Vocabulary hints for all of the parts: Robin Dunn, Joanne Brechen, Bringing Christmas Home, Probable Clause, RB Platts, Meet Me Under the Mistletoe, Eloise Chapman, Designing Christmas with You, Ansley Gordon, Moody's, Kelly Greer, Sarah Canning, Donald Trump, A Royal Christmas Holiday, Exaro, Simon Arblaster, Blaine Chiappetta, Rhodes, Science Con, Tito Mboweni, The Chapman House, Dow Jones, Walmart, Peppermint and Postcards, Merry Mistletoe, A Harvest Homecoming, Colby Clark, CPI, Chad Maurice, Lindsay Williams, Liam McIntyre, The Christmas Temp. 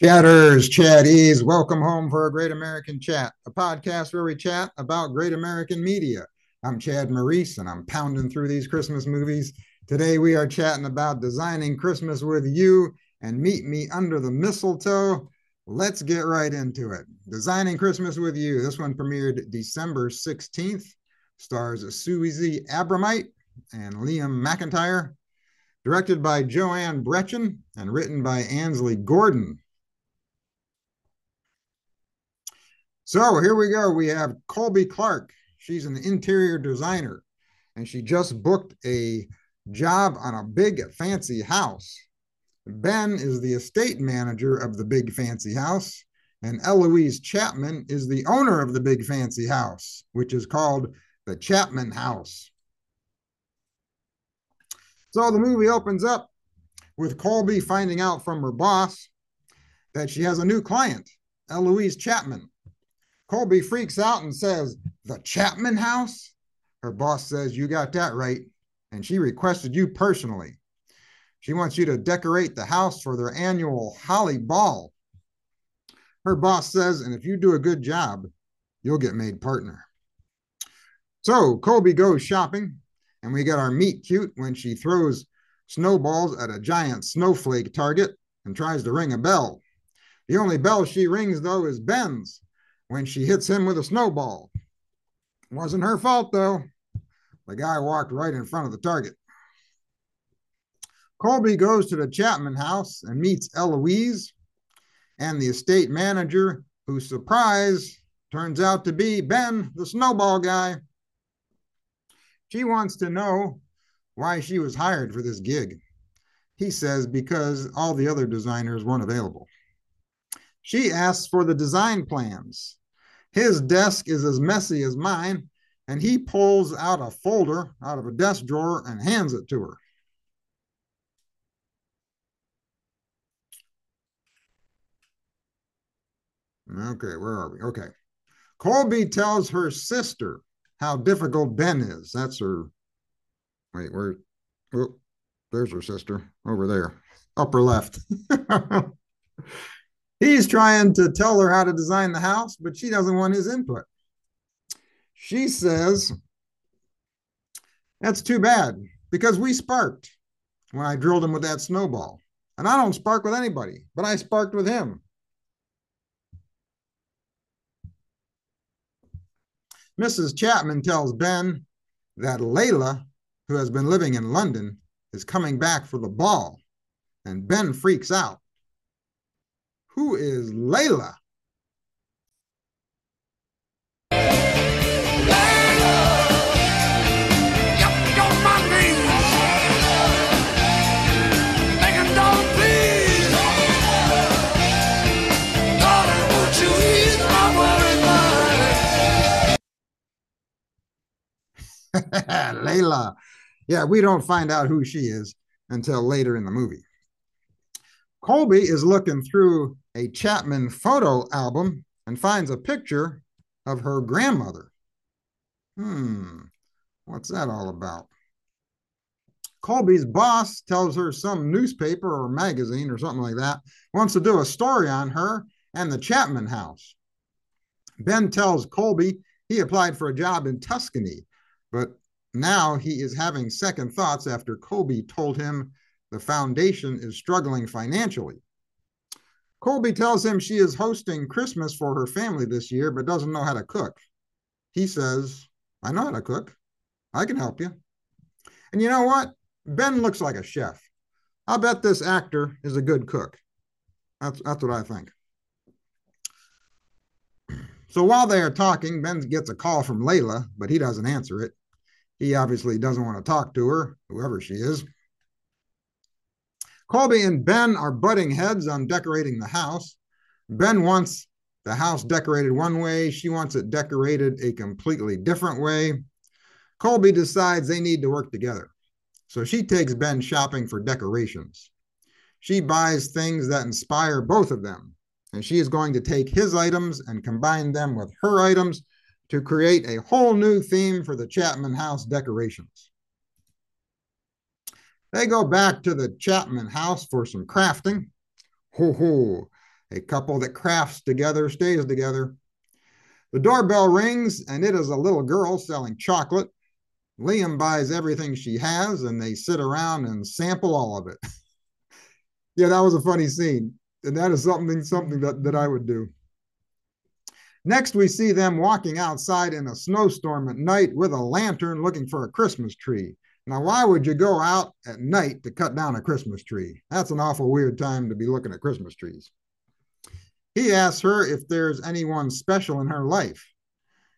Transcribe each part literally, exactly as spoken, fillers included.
Chatters, chatties, welcome home for a Great American Chat, a podcast where we chat about great American media. I'm Chad Maurice, and I'm pounding through these Christmas movies. Today we are chatting about Designing Christmas with You and Meet Me Under the Mistletoe. Let's get right into it. Designing Christmas with You. This one premiered December sixteenth, stars Susie Abramite and Liam McIntyre, directed by Joanne Brechen and written by Ansley Gordon. So here we go. We have Colby Clark. She's an interior designer, and she just booked a job on a big fancy house. Ben is the estate manager of the big fancy house, and Eloise Chapman is the owner of the big fancy house, which is called the Chapman House. So the movie opens up with Colby finding out from her boss that she has a new client, Eloise Chapman. Colby freaks out and says, "The Chapman House?" Her boss says, "You got that right, and she requested you personally. She wants you to decorate the house for their annual Holly Ball." Her boss says, "And if you do a good job, you'll get made partner." So Colby goes shopping, and we get our meet cute when she throws snowballs at a giant snowflake target and tries to ring a bell. The only bell she rings, though, is Ben's, when she hits him with a snowball. Wasn't her fault, though. The guy walked right in front of the target. Colby goes to the Chapman house and meets Eloise and the estate manager, who, surprise, turns out to be Ben, the snowball guy. She wants to know why she was hired for this gig. He says because all the other designers weren't available. She asks for the design plans. His desk is as messy as mine, and he pulls out a folder out of a desk drawer and hands it to her. Okay, where are we? Okay. Colby tells her sister how difficult Ben is. That's her. Wait, where? Oh, there's her sister over there, upper left. He's trying to tell her how to design the house, but she doesn't want his input. She says, "That's too bad, because we sparked when I drilled him with that snowball. And I don't spark with anybody, but I sparked with him." Missus Chapman tells Ben that Layla, who has been living in London, is coming back for the ball, and Ben freaks out. Who is Layla? Layla. Yeah, we don't find out who she is until later in the movie. Colby is looking through a Chapman photo album and finds a picture of her grandmother. Hmm, what's that all about? Colby's boss tells her some newspaper or magazine or something like that wants to do a story on her and the Chapman house. Ben tells Colby he applied for a job in Tuscany, but now he is having second thoughts after Colby told him the foundation is struggling financially. Colby tells him she is hosting Christmas for her family this year, but doesn't know how to cook. He says, "I know how to cook. I can help you." And you know what? Ben looks like a chef. I bet this actor is a good cook. That's, that's what I think. So while they are talking, Ben gets a call from Layla, but he doesn't answer it. He obviously doesn't want to talk to her, whoever she is. Colby and Ben are butting heads on decorating the house. Ben wants the house decorated one way. She wants it decorated a completely different way. Colby decides they need to work together. So she takes Ben shopping for decorations. She buys things that inspire both of them, and she is going to take his items and combine them with her items to create a whole new theme for the Chapman house decorations. They go back to the Chapman house for some crafting. Ho, ho. A couple that crafts together stays together. The doorbell rings, and it is a little girl selling chocolate. Liam buys everything she has, and they sit around and sample all of it. Yeah, that was a funny scene. And that is something, something that, that I would do. Next, we see them walking outside in a snowstorm at night with a lantern looking for a Christmas tree. Now, why would you go out at night to cut down a Christmas tree? That's an awful weird time to be looking at Christmas trees. He asks her if there's anyone special in her life.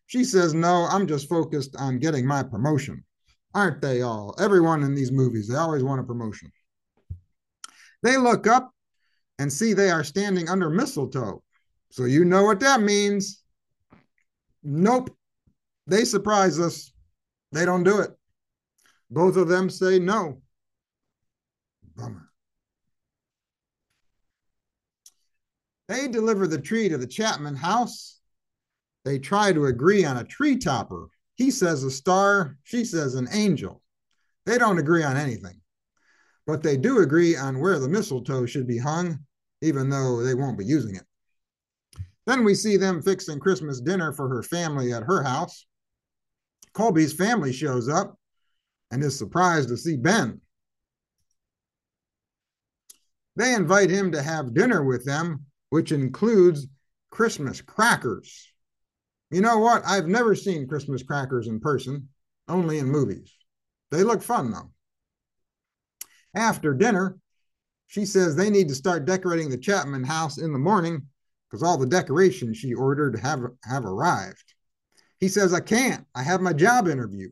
She says, no, I'm just focused on getting my promotion. Aren't they all? Everyone in these movies, they always want a promotion. They look up and see they are standing under mistletoe. So you know what that means. Nope. They surprise us. They don't do it. Both of them say no. Bummer. They deliver the tree to the Chapman house. They try to agree on a tree topper. He says a star. She says an angel. They don't agree on anything. But they do agree on where the mistletoe should be hung, even though they won't be using it. Then we see them fixing Christmas dinner for her family at her house. Colby's family shows up and is surprised to see Ben. They invite him to have dinner with them, which includes Christmas crackers. You know what? I've never seen Christmas crackers in person, only in movies. They look fun, though. After dinner, she says they need to start decorating the Chapman house in the morning because all the decorations she ordered have, have arrived. He says, I can't. I have my job interview.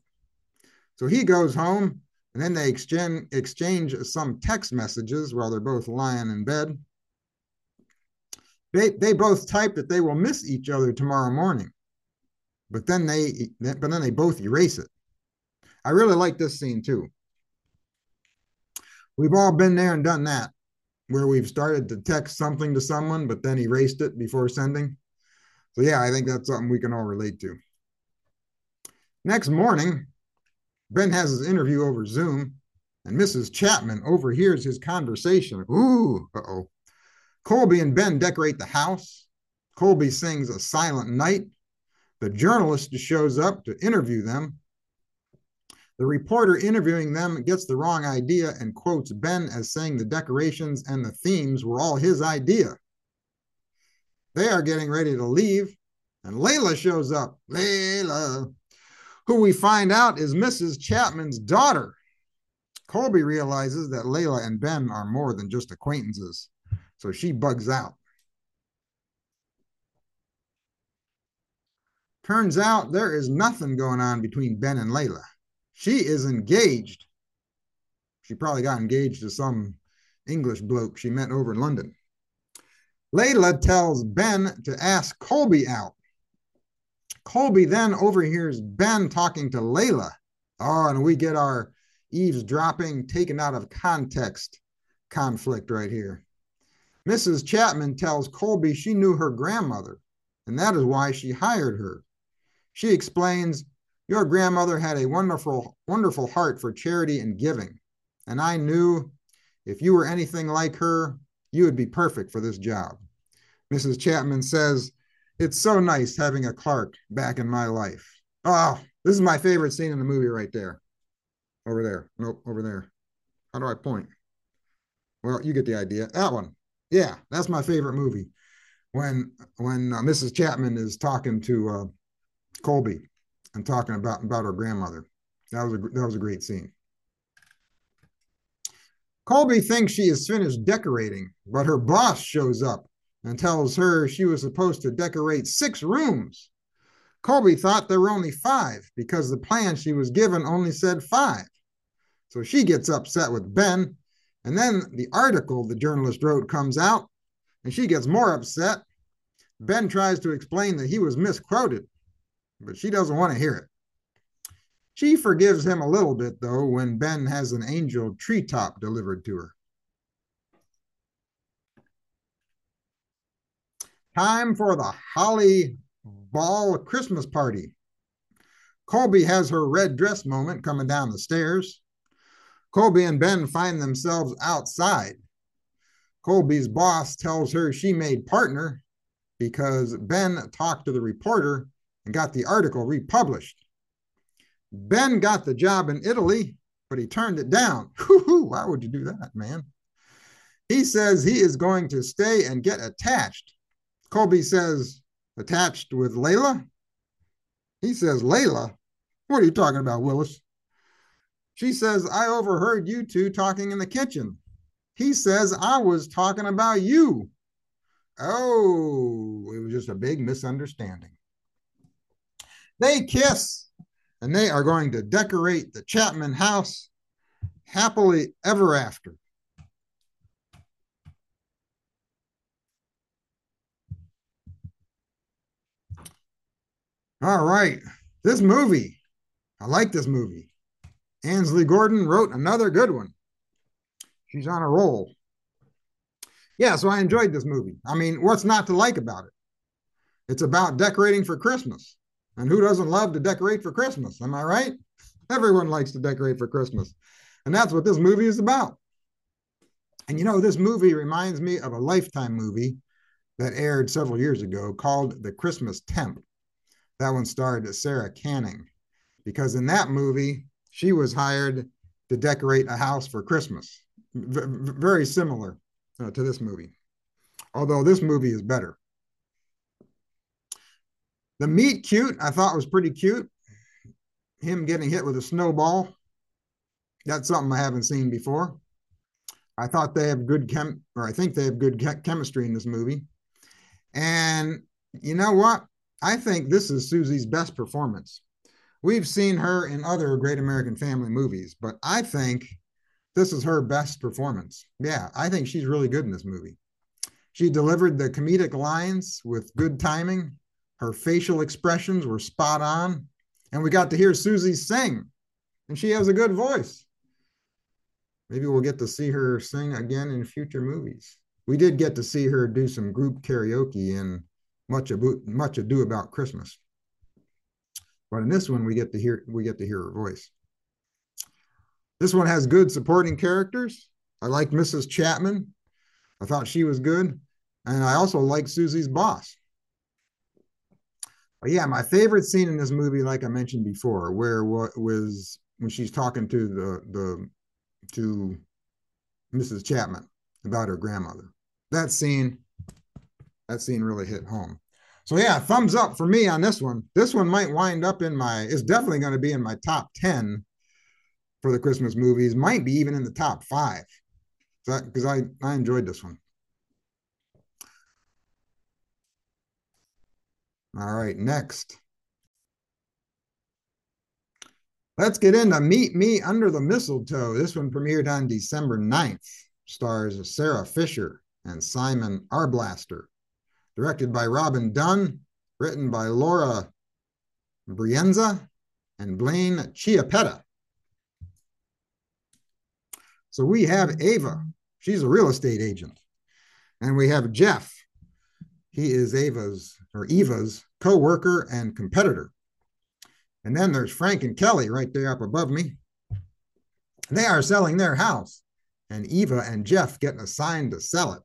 So he goes home, and then they exchange, exchange some text messages while they're both lying in bed. They, they both type that they will miss each other tomorrow morning, but then they, but then they both erase it. I really like this scene, too. We've all been there and done that, where we've started to text something to someone, but then erased it before sending. So yeah, I think that's something we can all relate to. Next morning, Ben has his interview over Zoom, and Missus Chapman overhears his conversation. Ooh, uh-oh. Colby and Ben decorate the house. Colby sings A Silent Night. The journalist shows up to interview them. The reporter interviewing them gets the wrong idea and quotes Ben as saying the decorations and the themes were all his idea. They are getting ready to leave, and Layla shows up. Layla, who we find out is Missus Chapman's daughter. Colby realizes that Layla and Ben are more than just acquaintances, so she bugs out. Turns out there is nothing going on between Ben and Layla. She is engaged. She probably got engaged to some English bloke she met over in London. Layla tells Ben to ask Colby out. Colby then overhears Ben talking to Layla. Oh, and we get our eavesdropping, taken out of context conflict right here. Missus Chapman tells Colby she knew her grandmother, and that is why she hired her. She explains, your grandmother had a wonderful, wonderful heart for charity and giving, and I knew if you were anything like her, you would be perfect for this job. Missus Chapman says, it's so nice having a Clark back in my life. Oh, this is my favorite scene in the movie right there. Over there. Nope, over there. How do I point? Well, you get the idea. That one. Yeah, that's my favorite movie. When, when uh, Missus Chapman is talking to uh, Colby. And talking about, about her grandmother. That was, a, that was a great scene. Colby thinks she is finished decorating, but her boss shows up and tells her she was supposed to decorate six rooms. Colby thought there were only five because the plan she was given only said five. So she gets upset with Ben, and then the article the journalist wrote comes out, and she gets more upset. Ben tries to explain that he was misquoted, but she doesn't want to hear it. She forgives him a little bit, though, when Ben has an angel treetop delivered to her. Time for the Holly Ball Christmas party. Colby has her red dress moment coming down the stairs. Colby and Ben find themselves outside. Colby's boss tells her she made partner because Ben talked to the reporter and got the article republished. Ben got the job in Italy, but he turned it down. Whoo-hoo, why would you do that, man? He says he is going to stay and get attached. Colby says, attached with Layla? He says, Layla? What are you talking about, Willis? She says, I overheard you two talking in the kitchen. He says, I was talking about you. Oh, it was just a big misunderstanding. They kiss, and they are going to decorate the Chapman house happily ever after. All right, this movie, I like this movie. Ansley Gordon wrote another good one. She's on a roll. Yeah, so I enjoyed this movie. I mean, what's not to like about it? It's about decorating for Christmas. And who doesn't love to decorate for Christmas? Am I right? Everyone likes to decorate for Christmas. And that's what this movie is about. And you know, this movie reminds me of a Lifetime movie that aired several years ago called The Christmas Temp. That one starred Sarah Canning, because in that movie, she was hired to decorate a house for Christmas. V very similar uh, to this movie, although this movie is better. The meet cute, I thought was pretty cute. Him getting hit with a snowball. That's something I haven't seen before. I thought they have good chem, or I think they have good chem chemistry in this movie. And you know what? I think this is Susie's best performance. We've seen her in other Great American Family movies, but I think this is her best performance. Yeah, I think she's really good in this movie. She delivered the comedic lines with good timing. Her facial expressions were spot on. And we got to hear Susie sing, and she has a good voice. Maybe we'll get to see her sing again in future movies. We did get to see her do some group karaoke in Much Ado, Much Ado About Christmas. But in this one, we get to hear we get to hear her voice. This one has good supporting characters. I liked Missus Chapman. I thought she was good. And I also liked Susie's boss. But yeah, my favorite scene in this movie, like I mentioned before, where what was when she's talking to the the to Missus Chapman about her grandmother. That scene. That scene really hit home. So yeah, thumbs up for me on this one. This one might wind up in my, it's definitely going to be in my top ten for the Christmas movies, might be even in the top five, because I, I enjoyed this one. All right, next. Let's get into Meet Me Under the Mistletoe. This one premiered on December ninth, stars Sarah Fisher and Simon Arblaster. Directed by Robin Dunn, written by Laura Brienza and Blaine Chiappetta. So we have Ava. She's a real estate agent. And we have Jeff. He is Ava's or Eva's co-worker and competitor. And then there's Frank and Kelly right there up above me. They are selling their house. And Eva and Jeff get assigned to sell it.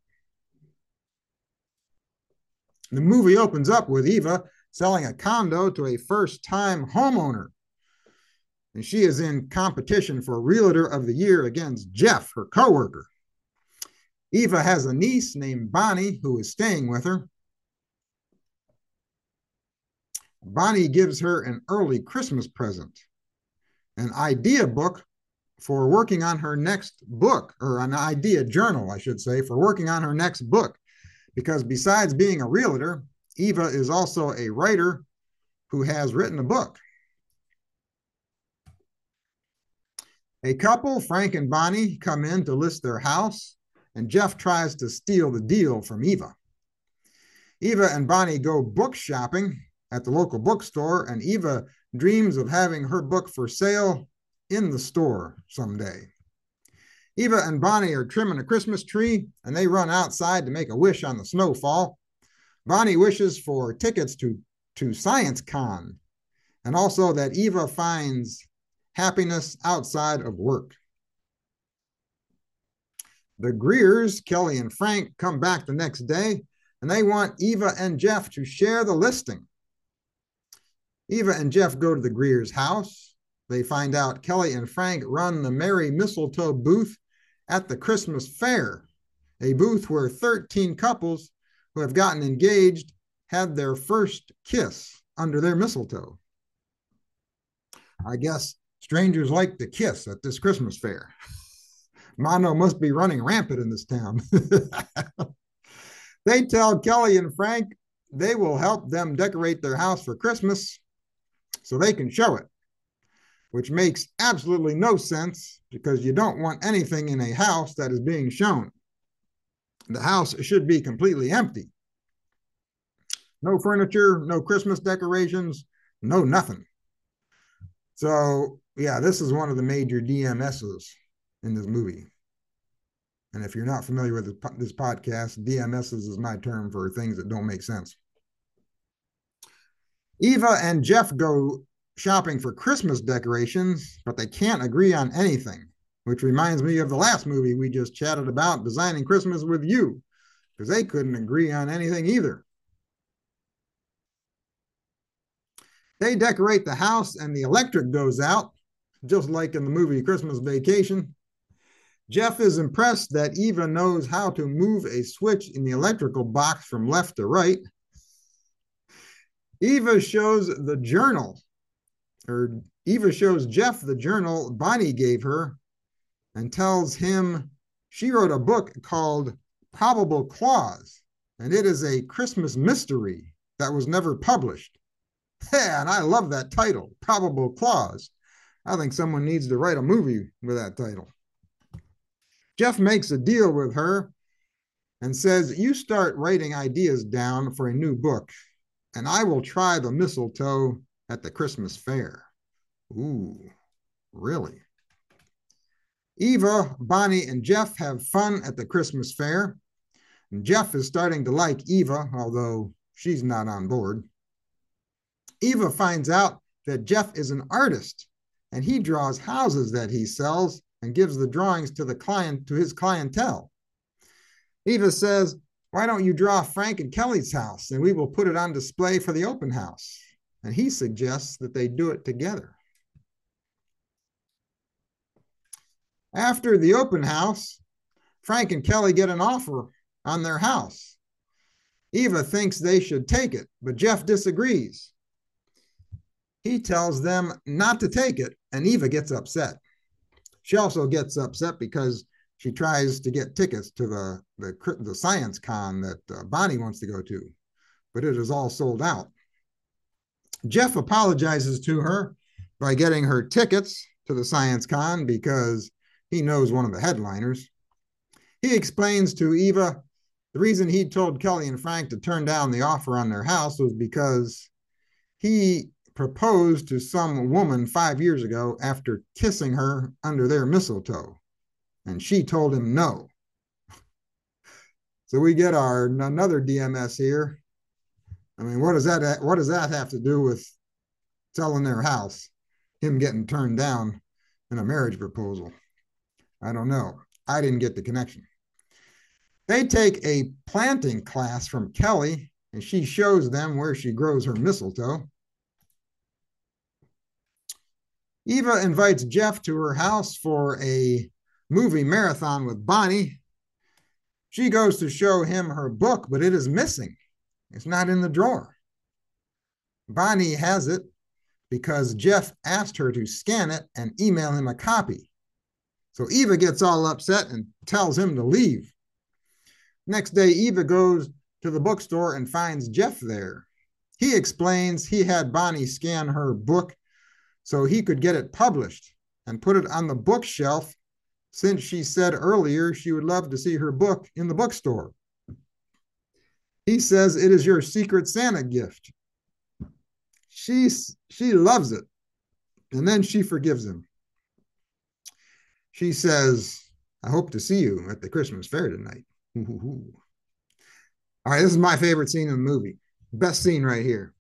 The movie opens up with Eva selling a condo to a first-time homeowner. And she is in competition for Realtor of the Year against Jeff, her coworker. Eva has a niece named Bonnie who is staying with her. Bonnie gives her an early Christmas present, an idea book for working on her next book, or an idea journal, I should say, for working on her next book. Because besides being a realtor, Eva is also a writer who has written a book. A couple, Frank and Bonnie, come in to list their house, and Jeff tries to steal the deal from Eva. Eva and Bonnie go book shopping at the local bookstore, and Eva dreams of having her book for sale in the store someday. Eva and Bonnie are trimming a Christmas tree, and they run outside to make a wish on the snowfall. Bonnie wishes for tickets to, to Science Con, and also that Eva finds happiness outside of work. The Greers, Kelly and Frank, come back the next day, and they want Eva and Jeff to share the listing. Eva and Jeff go to the Greers' house. They find out Kelly and Frank run the Merry Mistletoe booth at the Christmas fair, a booth where thirteen couples who have gotten engaged had their first kiss under their mistletoe. I guess strangers like to kiss at this Christmas fair. Mono must be running rampant in this town. They tell Kelly and Frank they will help them decorate their house for Christmas so they can show it, which makes absolutely no sense because you don't want anything in a house that is being shown. The house should be completely empty. No furniture, no Christmas decorations, no nothing. So yeah, this is one of the major D M Ss in this movie. And if you're not familiar with this podcast, D M Ss is my term for things that don't make sense. Eva and Jeff go shopping for Christmas decorations, but they can't agree on anything, which reminds me of the last movie we just chatted about, Designing Christmas with You, because they couldn't agree on anything either. They decorate the house and the electric goes out, just like in the movie Christmas Vacation. Jeff is impressed that Eva knows how to move a switch in the electrical box from left to right. Eva shows the journal, or Eva shows Jeff the journal Bonnie gave her and tells him she wrote a book called Probable Clause, and it is a Christmas mystery that was never published. Yeah, and I love that title, Probable Clause. I think someone needs to write a movie with that title. Jeff makes a deal with her and says, you start writing ideas down for a new book, and I will try the mistletoe at the Christmas fair. Ooh, really? Eva, Bonnie, and Jeff have fun at the Christmas fair. And Jeff is starting to like Eva, although she's not on board. Eva finds out that Jeff is an artist, and he draws houses that he sells and gives the drawings to the client, to his clientele. Eva says, why don't you draw Frank and Kelly's house and we will put it on display for the open house? And he suggests that they do it together. After the open house, Frank and Kelly get an offer on their house. Eva thinks they should take it, but Jeff disagrees. He tells them not to take it, and Eva gets upset. She also gets upset because she tries to get tickets to the, the, the Science Con that uh, Bonnie wants to go to, but it is all sold out. Jeff apologizes to her by getting her tickets to the Science Con because he knows one of the headliners. He explains to Eva the reason he told Kelly and Frank to turn down the offer on their house was because he proposed to some woman five years ago after kissing her under their mistletoe, and she told him no. So we get our another D M S here. I mean, what does that what does that have to do with selling their house? Him getting turned down in a marriage proposal? I don't know. I didn't get the connection. They take a planting class from Kelly, and she shows them where she grows her mistletoe. Eva invites Jeff to her house for a movie marathon with Bonnie. She goes to show him her book, but it is missing. It's not in the drawer. Bonnie has it because Jeff asked her to scan it and email him a copy. So Eva gets all upset and tells him to leave. Next day, Eva goes to the bookstore and finds Jeff there. He explains he had Bonnie scan her book so he could get it published and put it on the bookshelf since she said earlier she would love to see her book in the bookstore. He says it is your secret Santa gift. She, she loves it, and then she forgives him. She says, I hope to see you at the Christmas fair tonight. Ooh. All right, this is my favorite scene in the movie. Best scene right here.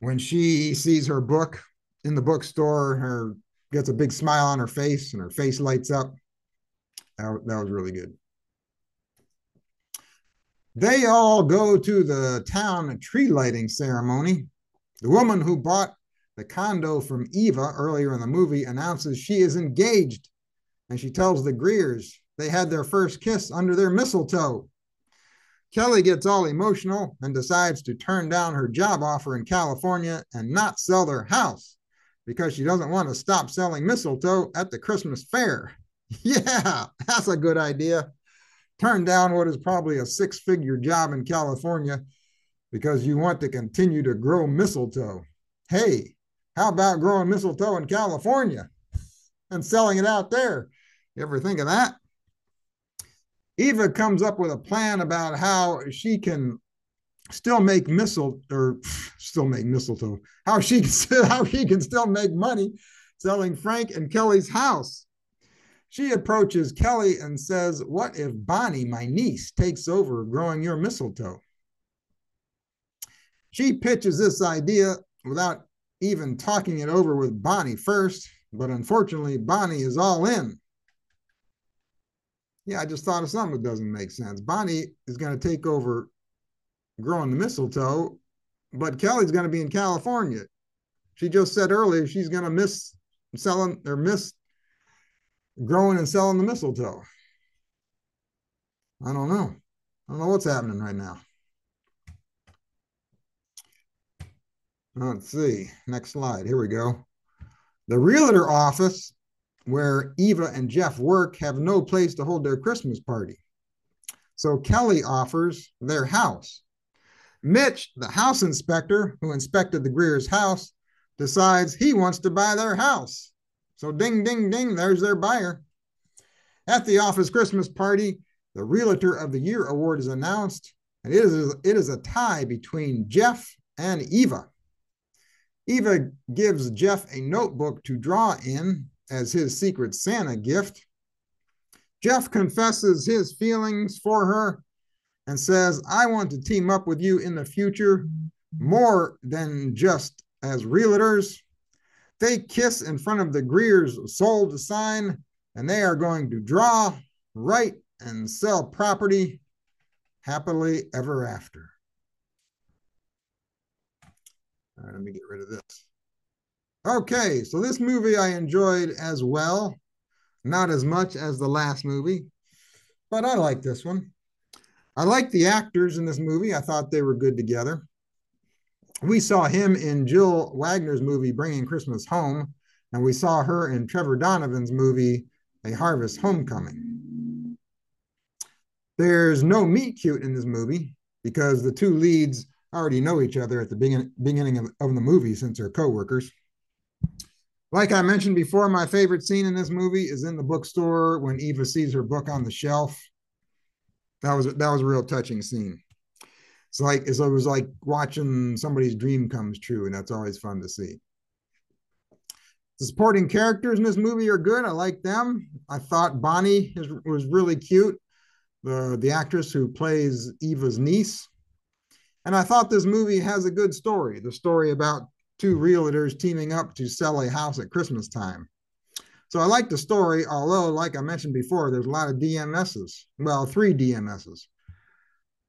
When she sees her book in the bookstore, her gets a big smile on her face and her face lights up. That, that was really good. They all go to the town tree lighting ceremony. The woman who bought the condo from Eva earlier in the movie announces she is engaged, and she tells the Greers they had their first kiss under their mistletoe. Kelly gets all emotional and decides to turn down her job offer in California and not sell their house because she doesn't want to stop selling mistletoe at the Christmas fair. Yeah, that's a good idea. Turn down what is probably a six-figure job in California because you want to continue to grow mistletoe. Hey, how about growing mistletoe in California and selling it out there? You ever think of that? Eva comes up with a plan about how she can still make mistletoe, or still make mistletoe, how she, how she can still make money selling Frank and Kelly's house. She approaches Kelly and says, what if Bonnie, my niece, takes over growing your mistletoe? She pitches this idea without even talking it over with Bonnie first, but unfortunately, Bonnie is all in. Yeah, I just thought of something that doesn't make sense. Bonnie is going to take over growing the mistletoe, but Kelly's going to be in California. She just said earlier she's going to miss selling or miss growing and selling the mistletoe. I don't know. I don't know what's happening right now. Let's see. Next slide. Here we go. The realtor office where Eva and Jeff work have no place to hold their Christmas party. So Kelly offers their house. Mitch, the house inspector who inspected the Greer's house, decides he wants to buy their house. So ding, ding, ding, there's their buyer. At the office Christmas party, the Realtor of the Year award is announced, and it is, it is a tie between Jeff and Eva. Eva gives Jeff a notebook to draw in as his Secret Santa gift. Jeff confesses his feelings for her and says, I want to team up with you in the future more than just as realtors. They kiss in front of the Greer's sold sign, and they are going to draw, write, and sell property happily ever after. All right, let me get rid of this. Okay, so this movie I enjoyed as well. Not as much as the last movie, but I like this one. I like the actors in this movie. I thought they were good together. We saw him in Jill Wagner's movie, Bringing Christmas Home, and we saw her in Trevor Donovan's movie, A Harvest Homecoming. There's no meet-cute in this movie because the two leads already know each other at the begin beginning of, of the movie since they're co-workers. Like I mentioned before, my favorite scene in this movie is in the bookstore when Eva sees her book on the shelf. That was, that was a real touching scene. It's like, it's, it was like watching somebody's dream comes true, and that's always fun to see. The supporting characters in this movie are good. I like them. I thought Bonnie is, was really cute, the, the actress who plays Eva's niece. And I thought this movie has a good story, the story about two realtors teaming up to sell a house at Christmas time. So I like the story, although, like I mentioned before, there's a lot of D M Ss. Well, three D M Ss.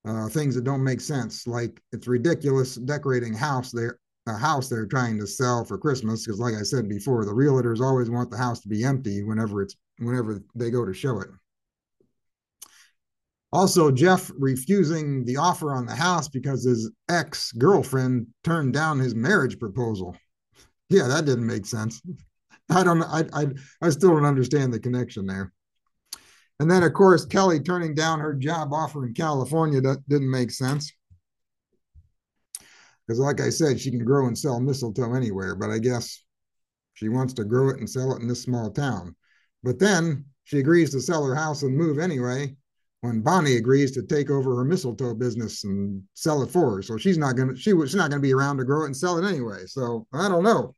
Uh, things that don't make sense, like it's ridiculous decorating house there, a house they're trying to sell for Christmas, because like I said before, the realtors always want the house to be empty whenever it's whenever they go to show it. Also, Jeff refusing the offer on the house because his ex-girlfriend turned down his marriage proposal. Yeah, that didn't make sense. I don't know. I, I, I still don't understand the connection there. And then, of course, Kelly turning down her job offer in California didn't make sense. Because like I said, she can grow and sell mistletoe anywhere, but I guess she wants to grow it and sell it in this small town. But then she agrees to sell her house and move anyway, when Bonnie agrees to take over her mistletoe business and sell it for her. So she's not gonna she was not gonna be around to grow it and sell it anyway. So I don't know.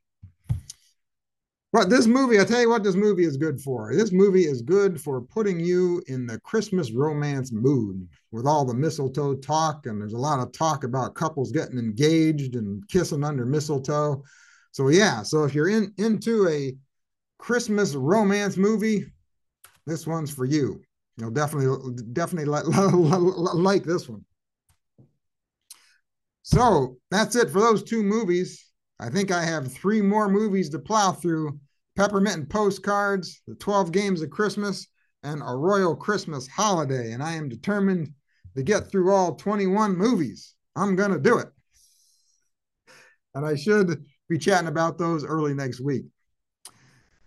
But this movie, I tell you what this movie is good for. This movie is good for putting you in the Christmas romance mood with all the mistletoe talk, and there's a lot of talk about couples getting engaged and kissing under mistletoe. So yeah, so if you're in into a Christmas romance movie, this one's for you. You'll definitely, definitely like, like this one. So that's it for those two movies. I think I have three more movies to plow through: Peppermint and Postcards, The twelve Games of Christmas, and A Royal Christmas Holiday. And I am determined to get through all twenty-one movies. I'm going to do it. And I should be chatting about those early next week.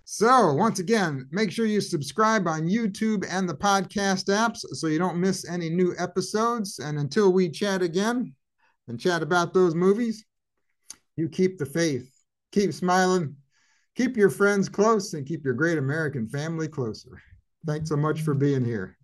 So once again, make sure you subscribe on YouTube and the podcast apps so you don't miss any new episodes. And until we chat again and chat about those movies, you keep the faith, keep smiling, keep your friends close, and keep your great American family closer. Thanks so much for being here.